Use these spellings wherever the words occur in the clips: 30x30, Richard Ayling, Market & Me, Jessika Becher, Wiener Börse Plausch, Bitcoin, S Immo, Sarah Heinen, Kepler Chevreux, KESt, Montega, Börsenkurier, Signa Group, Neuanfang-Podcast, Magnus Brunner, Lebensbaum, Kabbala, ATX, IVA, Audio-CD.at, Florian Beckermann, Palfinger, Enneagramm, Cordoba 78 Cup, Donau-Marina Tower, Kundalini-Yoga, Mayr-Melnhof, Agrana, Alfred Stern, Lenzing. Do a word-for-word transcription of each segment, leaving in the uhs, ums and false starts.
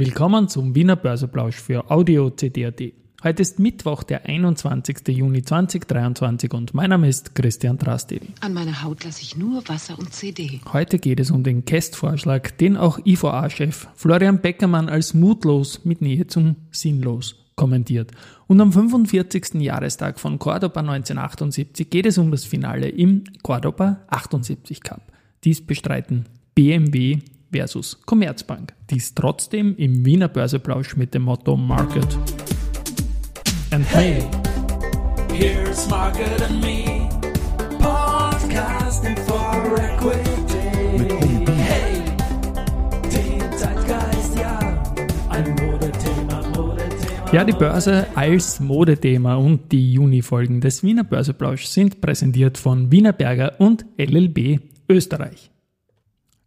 Willkommen zum Wiener Börse Plausch für Audio-C D.at. Heute ist Mittwoch, der einundzwanzigsten Juni zweitausenddreiundzwanzig und mein Name ist Christian Drastil. An meiner Haut lasse ich nur Wasser und C D. Heute geht es um den Käst-Vorschlag, den auch I V A-Chef Florian Beckermann als mutlos mit Nähe zum Sinnlos kommentiert. Und am fünfundvierzigsten Jahrestag von Cordoba neunzehnhundertachtundsiebzig geht es um das Finale im Cordoba achtundsiebzig Cup. Dies bestreiten B M W versus Commerzbank. Dies trotzdem im Wiener Börseplausch mit dem Motto Market and Me. Hey, here's Market and Me, podcasting for equity. Mit O M V. Hey, den Zeitgeist, ja, ein Modethema, Modethema. Ja, die Börse als Modethema und die Juni-Folgen des Wiener Börseplausch sind präsentiert von Wienerberger und L L B Österreich.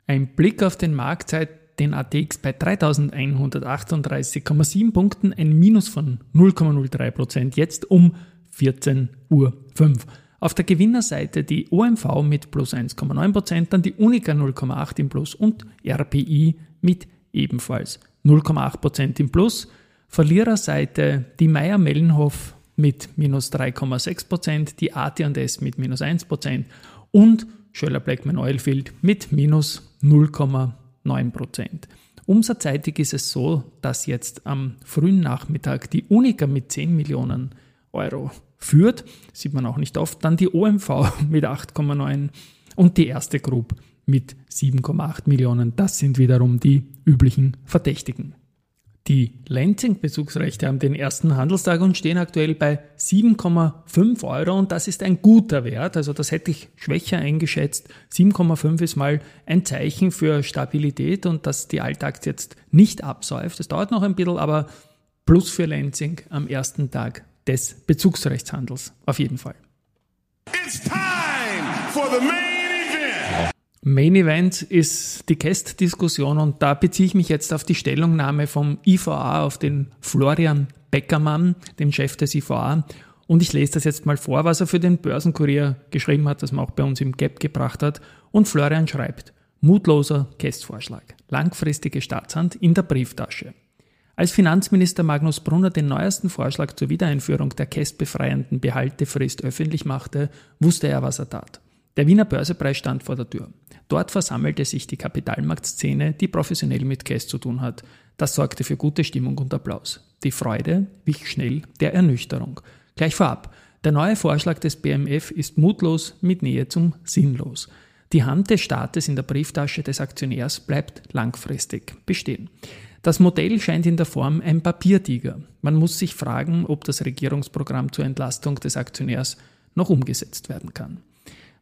Ein Blick auf den Markt zeigt den A T X bei dreitausendeinhundertachtunddreißig Komma sieben Punkten, ein Minus von null Komma null drei Prozent, jetzt um vierzehn Uhr fünf. Auf der Gewinnerseite die O M V mit plus eins Komma neun Prozent, dann die Unica null Komma acht im Plus und R P I mit ebenfalls null Komma acht Prozent im Plus. Verliererseite die Mayr-Melnhof mit minus drei Komma sechs Prozent, die A T und S mit minus eins Prozent und Schoeller Bleckmann Oilfield mit minus null Komma neun Prozent. Umsatzseitig ist es so, dass jetzt am frühen Nachmittag die Unica mit zehn Millionen Euro führt, sieht man auch nicht oft, dann die O M V mit acht Komma neun und die Erste Group mit sieben Komma acht Millionen. Das sind wiederum die üblichen Verdächtigen. Die Lenzing-Bezugsrechte haben den ersten Handelstag und stehen aktuell bei sieben Komma fünf Euro und das ist ein guter Wert, also das hätte ich schwächer eingeschätzt. sieben Komma fünf ist mal ein Zeichen für Stabilität und dass die Altaktie jetzt nicht absäuft. Das dauert noch ein bisschen, aber plus für Lenzing am ersten Tag des Bezugsrechtshandels auf jeden Fall. It's time for the main event. Main Event ist die Käst-Diskussion und da beziehe ich mich jetzt auf die Stellungnahme vom I V A, auf den Florian Beckermann, den Chef des I V A. Und ich lese das jetzt mal vor, was er für den Börsenkurier geschrieben hat, das man auch bei uns im Gap gebracht hat. Und Florian schreibt, mutloser Kästvorschlag, langfristige Staatshand in der Brieftasche. Als Finanzminister Magnus Brunner den neuesten Vorschlag zur Wiedereinführung der kästbefreienden Behaltefrist öffentlich machte, wusste er, was er tat. Der Wiener Börsepreis stand vor der Tür. Dort versammelte sich die Kapitalmarktszene, die professionell mit Käst zu tun hat. Das sorgte für gute Stimmung und Applaus. Die Freude wich schnell der Ernüchterung. Gleich vorab, der neue Vorschlag des B M F ist mutlos mit Nähe zum Sinnlos. Die Hand des Staates in der Brieftasche des Aktionärs bleibt langfristig bestehen. Das Modell scheint in der Form ein Papiertiger. Man muss sich fragen, ob das Regierungsprogramm zur Entlastung des Aktionärs noch umgesetzt werden kann.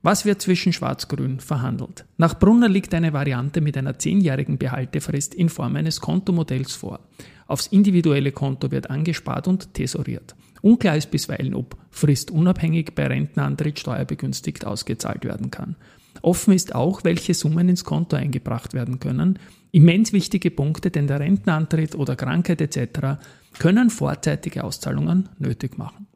Was wird zwischen Schwarz-Grün verhandelt? Nach Brunner liegt eine Variante mit einer zehnjährigen Behaltefrist in Form eines Kontomodells vor. Aufs individuelle Konto wird angespart und tesoriert. Unklar ist bisweilen, ob fristunabhängig bei Rentenantritt steuerbegünstigt ausgezahlt werden kann. Offen ist auch, welche Summen ins Konto eingebracht werden können. Immens wichtige Punkte, denn der Rentenantritt oder Krankheit et cetera können vorzeitige Auszahlungen nötig machen.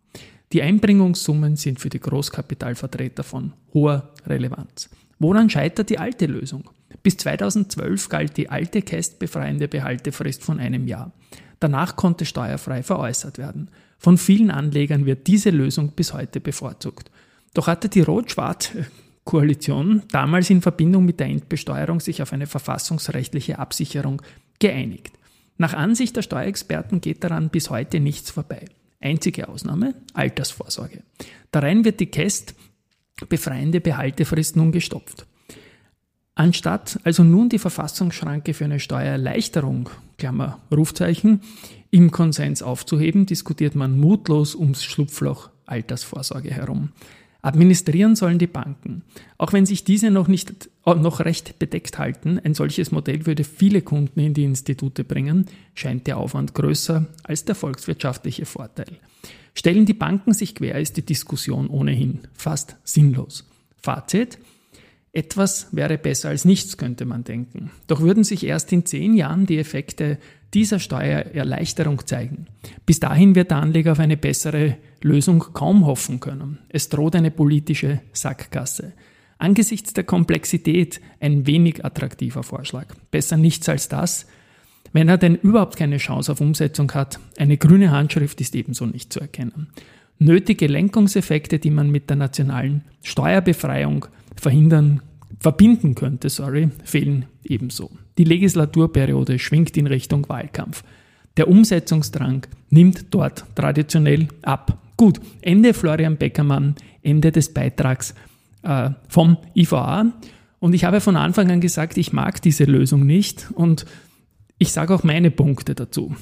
Die Einbringungssummen sind für die Großkapitalvertreter von hoher Relevanz. Woran scheitert die alte Lösung? Bis zweitausendzwölf galt die alte kästbefreiende Behaltefrist von einem Jahr. Danach konnte steuerfrei veräußert werden. Von vielen Anlegern wird diese Lösung bis heute bevorzugt. Doch hatte die rot-schwarze Koalition damals in Verbindung mit der Endbesteuerung sich auf eine verfassungsrechtliche Absicherung geeinigt. Nach Ansicht der Steuerexperten geht daran bis heute nichts vorbei. Einzige Ausnahme, Altersvorsorge. Darein wird die Käst befreiende Behaltefrist nun gestopft. Anstatt also nun die Verfassungsschranke für eine Steuererleichterung, Klammer, Rufzeichen, im Konsens aufzuheben, diskutiert man mutlos ums Schlupfloch Altersvorsorge herum. Administrieren sollen die Banken. Auch wenn sich diese noch nicht, noch recht bedeckt halten, ein solches Modell würde viele Kunden in die Institute bringen, scheint der Aufwand größer als der volkswirtschaftliche Vorteil. Stellen die Banken sich quer, ist die Diskussion ohnehin fast sinnlos. Fazit: Etwas wäre besser als nichts, könnte man denken. Doch würden sich erst in zehn Jahren die Effekte dieser Steuererleichterung zeigen. Bis dahin wird der Anleger auf eine bessere Lösung kaum hoffen können. Es droht eine politische Sackgasse. Angesichts der Komplexität ein wenig attraktiver Vorschlag. Besser nichts als das. Wenn er denn überhaupt keine Chance auf Umsetzung hat, eine grüne Handschrift ist ebenso nicht zu erkennen. Nötige Lenkungseffekte, die man mit der nationalen Steuerbefreiung verhindern, verbinden könnte, sorry, fehlen ebenso. Die Legislaturperiode schwingt in Richtung Wahlkampf. Der Umsetzungsdrang nimmt dort traditionell ab. Gut, Ende Florian Beckermann, Ende des Beitrags äh, vom I V A. Und ich habe von Anfang an gesagt, ich mag diese Lösung nicht und ich sage auch meine Punkte dazu.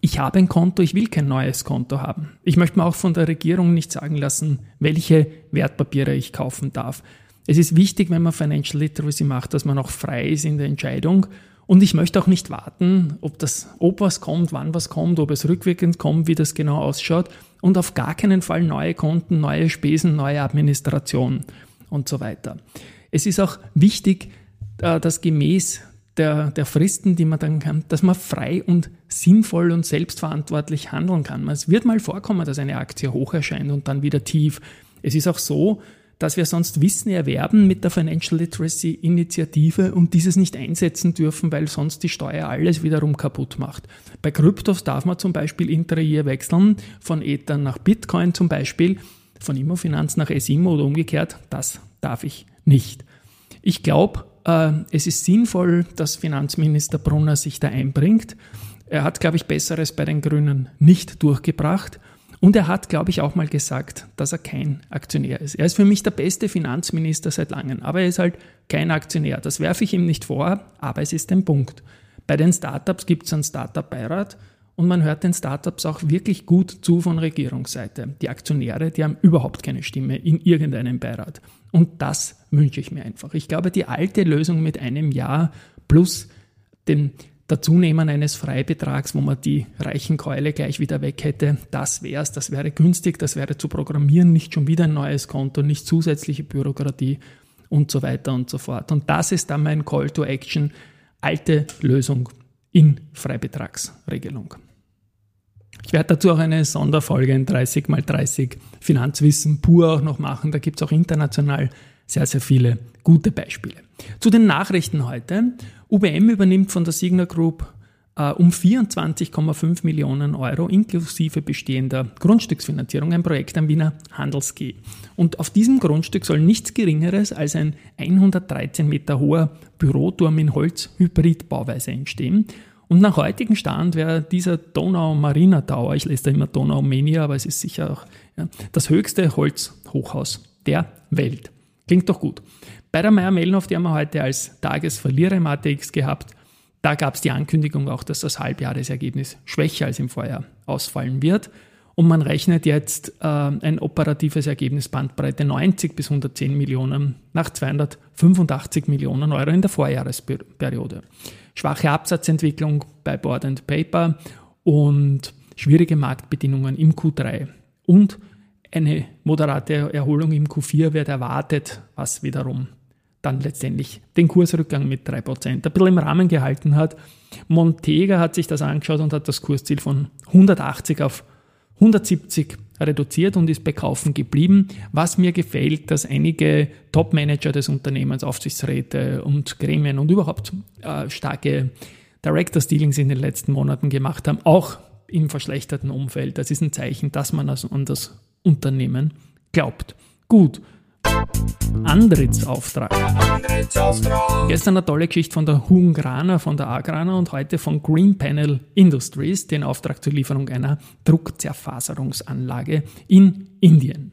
Ich habe ein Konto, ich will kein neues Konto haben. Ich möchte mir auch von der Regierung nicht sagen lassen, welche Wertpapiere ich kaufen darf. Es ist wichtig, wenn man Financial Literacy macht, dass man auch frei ist in der Entscheidung. Und ich möchte auch nicht warten, ob das, ob was kommt, wann was kommt, ob es rückwirkend kommt, wie das genau ausschaut. Und auf gar keinen Fall neue Konten, neue Spesen, neue Administration und so weiter. Es ist auch wichtig, dass gemäß Der, der Fristen, die man dann kann, dass man frei und sinnvoll und selbstverantwortlich handeln kann. Es wird mal vorkommen, dass eine Aktie hoch erscheint und dann wieder tief. Es ist auch so, dass wir sonst Wissen erwerben mit der Financial Literacy Initiative und dieses nicht einsetzen dürfen, weil sonst die Steuer alles wiederum kaputt macht. Bei Kryptos darf man zum Beispiel intra-year wechseln, von Ether nach Bitcoin zum Beispiel, von Immofinanz nach S Immo oder umgekehrt. Das darf ich nicht. Ich glaube, es ist sinnvoll, dass Finanzminister Brunner sich da einbringt. Er hat, glaube ich, Besseres bei den Grünen nicht durchgebracht. Und er hat, glaube ich, auch mal gesagt, dass er kein Aktionär ist. Er ist für mich der beste Finanzminister seit langem, aber er ist halt kein Aktionär. Das werfe ich ihm nicht vor, aber es ist ein Punkt. Bei den Startups gibt es einen Startup-Beirat und man hört den Startups auch wirklich gut zu von Regierungsseite. Die Aktionäre, die haben überhaupt keine Stimme in irgendeinem Beirat. Und das wünsche ich mir einfach. Ich glaube, die alte Lösung mit einem Jahr plus dem Dazunehmen eines Freibetrags, wo man die reichen Keule gleich wieder weg hätte, das wäre es, das wäre günstig, das wäre zu programmieren, nicht schon wieder ein neues Konto, nicht zusätzliche Bürokratie und so weiter und so fort. Und das ist dann mein Call to Action, alte Lösung in Freibetragsregelung. Ich werde dazu auch eine Sonderfolge in dreißig mal dreißig Finanzwissen pur auch noch machen. Da gibt es auch international sehr, sehr viele gute Beispiele. Zu den Nachrichten heute. U B M übernimmt von der Signa Group äh, um vierundzwanzig Komma fünf Millionen Euro inklusive bestehender Grundstücksfinanzierung ein Projekt am Wiener Handelsquai. Und auf diesem Grundstück soll nichts Geringeres als ein hundertdreizehn Meter hoher Büroturm in Holz-Hybrid-Bauweise entstehen. Und nach heutigem Stand wäre dieser Donau-Marina Tower, ich lese da immer Donau-Mania, aber es ist sicher auch ja, das höchste Holzhochhaus der Welt. Klingt doch gut. Bei der Mayr-Melnhof, die haben wir heute als Tagesverlierer im A T X gehabt, da gab es die Ankündigung auch, dass das Halbjahresergebnis schwächer als im Vorjahr ausfallen wird. Und man rechnet jetzt äh, ein operatives Ergebnis Bandbreite neunzig bis hundertzehn Millionen nach zweihundertfünfundachtzig Millionen Euro in der Vorjahresperiode. Schwache Absatzentwicklung bei Board and Paper und schwierige Marktbedingungen im Q drei. Und eine moderate Erholung im Q vier wird erwartet, was wiederum dann letztendlich den Kursrückgang mit drei Prozent ein bisschen im Rahmen gehalten hat. Montega hat sich das angeschaut und hat das Kursziel von hundertachtzig auf hundertsiebzig reduziert und ist bei Kaufen geblieben. Was mir gefällt, dass einige Top-Manager des Unternehmens, Aufsichtsräte und Gremien und überhaupt äh, starke Directors-Dealings in den letzten Monaten gemacht haben, auch im verschlechterten Umfeld. Das ist ein Zeichen, dass man also an das Unternehmen glaubt. Gut. Antrittsauftrag. Gestern eine tolle Geschichte von der Agrana, von der Agrana und heute von Green Panel Industries, den Auftrag zur Lieferung einer Druckzerfaserungsanlage in Indien.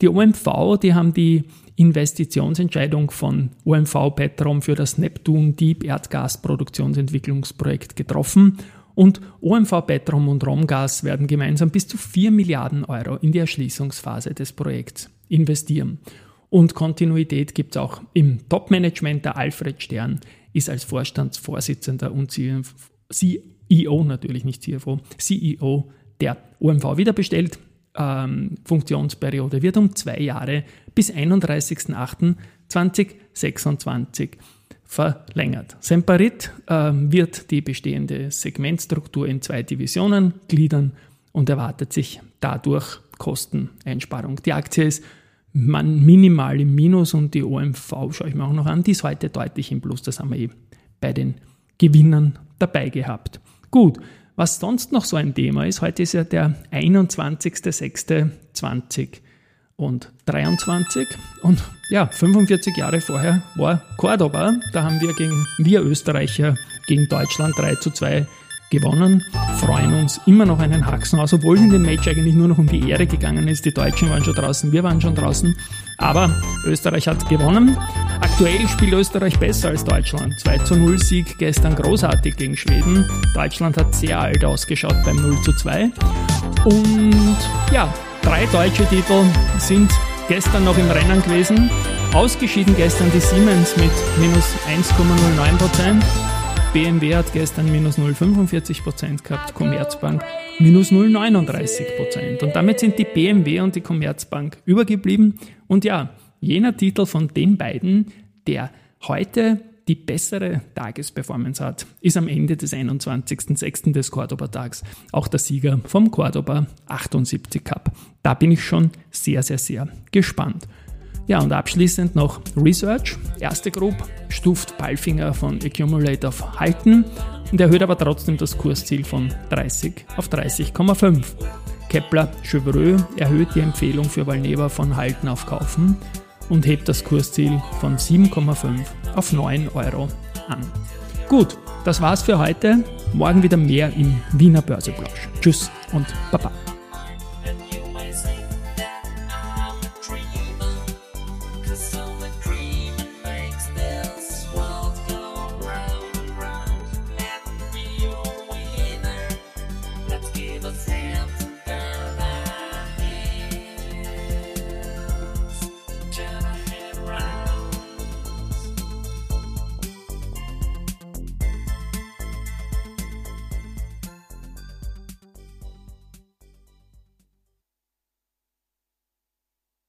Die O M V, die haben die Investitionsentscheidung von O M V Petrom für das Neptun Deep Erdgasproduktionsentwicklungsprojekt getroffen. Und O M V Petrom und Romgas werden gemeinsam bis zu vier Milliarden Euro in die Erschließungsphase des Projekts investieren. Und Kontinuität gibt es auch im Top-Management. Der Alfred Stern ist als Vorstandsvorsitzender und C E O, natürlich nicht C F O, C E O der O M V wieder bestellt. Ähm, Funktionsperiode wird um zwei Jahre bis einunddreißigster achter zweitausendsechsundzwanzig verlängert. Semperit äh, wird die bestehende Segmentstruktur in zwei Divisionen gliedern und erwartet sich dadurch Kosteneinsparung. Die Aktie ist man minimal im Minus und die O M V schaue ich mir auch noch an, die ist heute deutlich im Plus, das haben wir eh bei den Gewinnern dabei gehabt. Gut, was sonst noch so ein Thema ist, heute ist ja der einundzwanzigster sechster zweitausenddreiundzwanzig und ja, fünfundvierzig Jahre vorher war Cordoba, da haben wir gegen wir Österreicher gegen Deutschland drei zu zwei gewonnen, freuen uns immer noch einen Haxen aus, obwohl in dem Match eigentlich nur noch um die Ehre gegangen ist, die Deutschen waren schon draußen, wir waren schon draußen, aber Österreich hat gewonnen. Aktuell spielt Österreich besser als Deutschland, zwei zu null Sieg gestern großartig gegen Schweden, Deutschland hat sehr alt ausgeschaut beim null zu zwei und ja, drei deutsche Titel sind gestern noch im Rennen gewesen. Ausgeschieden gestern die Siemens mit minus eins Komma null neun Prozent. B M W hat gestern minus null Komma fünfundvierzig Prozent gehabt, Commerzbank minus null Komma neununddreißig Prozent. Und damit sind die B M W und die Commerzbank übergeblieben. Und ja, jener Titel von den beiden, der heute die bessere Tagesperformance hat, ist am Ende des einundzwanzigster sechster des Cordoba-Tags auch der Sieger vom Cordoba achtundsiebzig Cup. Da bin ich schon sehr, sehr, sehr gespannt. Ja, und abschließend noch Research. Erste Group stuft Palfinger von Accumulate auf Halten und erhöht aber trotzdem das Kursziel von dreißig auf dreißig Komma fünf. Kepler Chevreux erhöht die Empfehlung für Valneva von Halten auf Kaufen und hebt das Kursziel von sieben Komma fünf auf neun Euro an. Gut, das war's für heute. Morgen wieder mehr im Wiener Börseplausch. Tschüss und Baba.